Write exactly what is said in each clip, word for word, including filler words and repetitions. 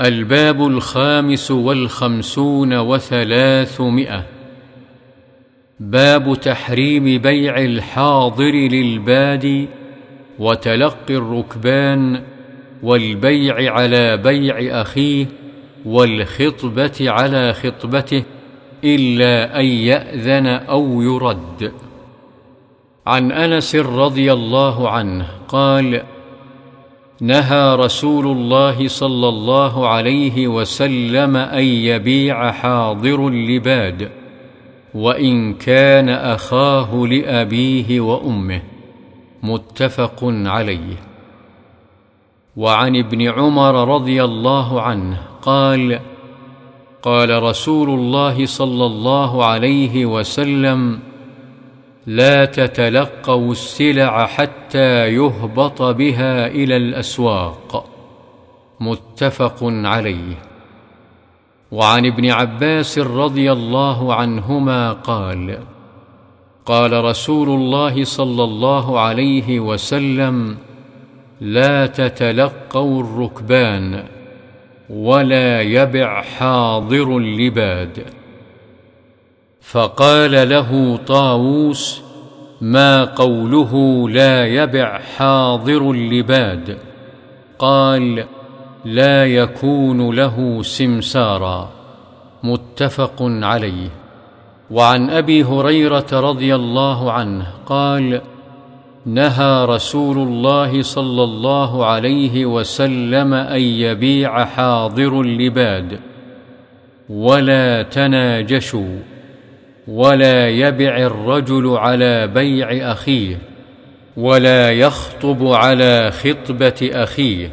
الباب الخامس والخمسون وثلاثمائة باب تحريم بيع الحاضر للبادي وتلقي الركبان والبيع على بيع أخيه والخطبة على خطبته إلا أن يأذن أو يرد. عن أنس رضي الله عنه قال: نهى رسول الله صلى الله عليه وسلم أن يبيع حاضر لباد وإن كان أخاه لأبيه وأمه. متفق عليه. وعن ابن عمر رضي الله عنه قال: قال رسول الله صلى الله عليه وسلم: لا تتلقوا السلع حتى يهبط بها إلى الأسواق. متفق عليه. وعن ابن عباس رضي الله عنهما قال: قال رسول الله صلى الله عليه وسلم: لا تتلقوا الركبان ولا يبع حاضر لباد. فقال له طاووس: ما قوله لا يبع حاضر لباد؟ قال: لا يكون له سمسارا. متفق عليه. وعن أبي هريرة رضي الله عنه قال: نهى رسول الله صلى الله عليه وسلم أن يبيع حاضر لباد ولا تناجشوا ولا يبع الرجل على بيع أخيه ولا يخطب على خطبة أخيه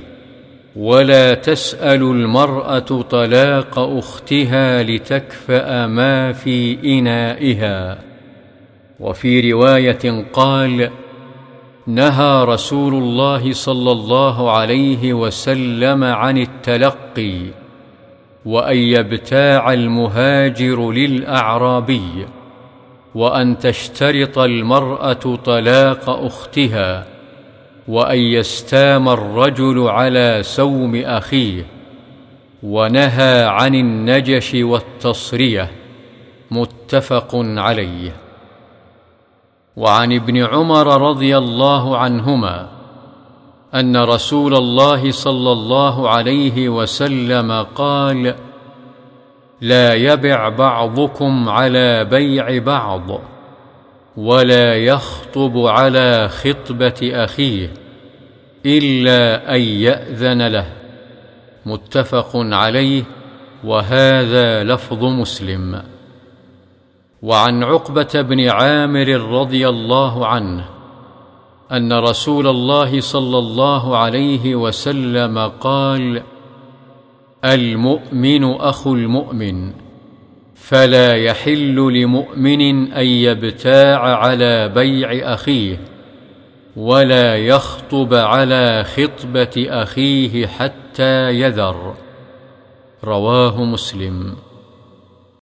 ولا تسأل المرأة طلاق أختها لتكفأ ما في إنائها. وفي رواية قال: نهى رسول الله صلى الله عليه وسلم عن التلقي وأن يبتاع المهاجر للأعرابي وأن تشترط المرأة طلاق أختها وأن يستام الرجل على سوم أخيه. ونهى عن النجش والتصرية. متفق عليه. وعن ابن عمر رضي الله عنهما أن رسول الله صلى الله عليه وسلم قال: لا يبع بعضكم على بيع بعض ولا يخطب على خطبة أخيه إلا أن يأذن له. متفق عليه. وهذا لفظ مسلم. وعن عقبة بن عامر رضي الله عنه أن رسول الله صلى الله عليه وسلم قال: المؤمن أخو المؤمن، فلا يحل لمؤمن أن يبتاع على بيع أخيه ولا يخطب على خطبة أخيه حتى يذر. رواه مسلم.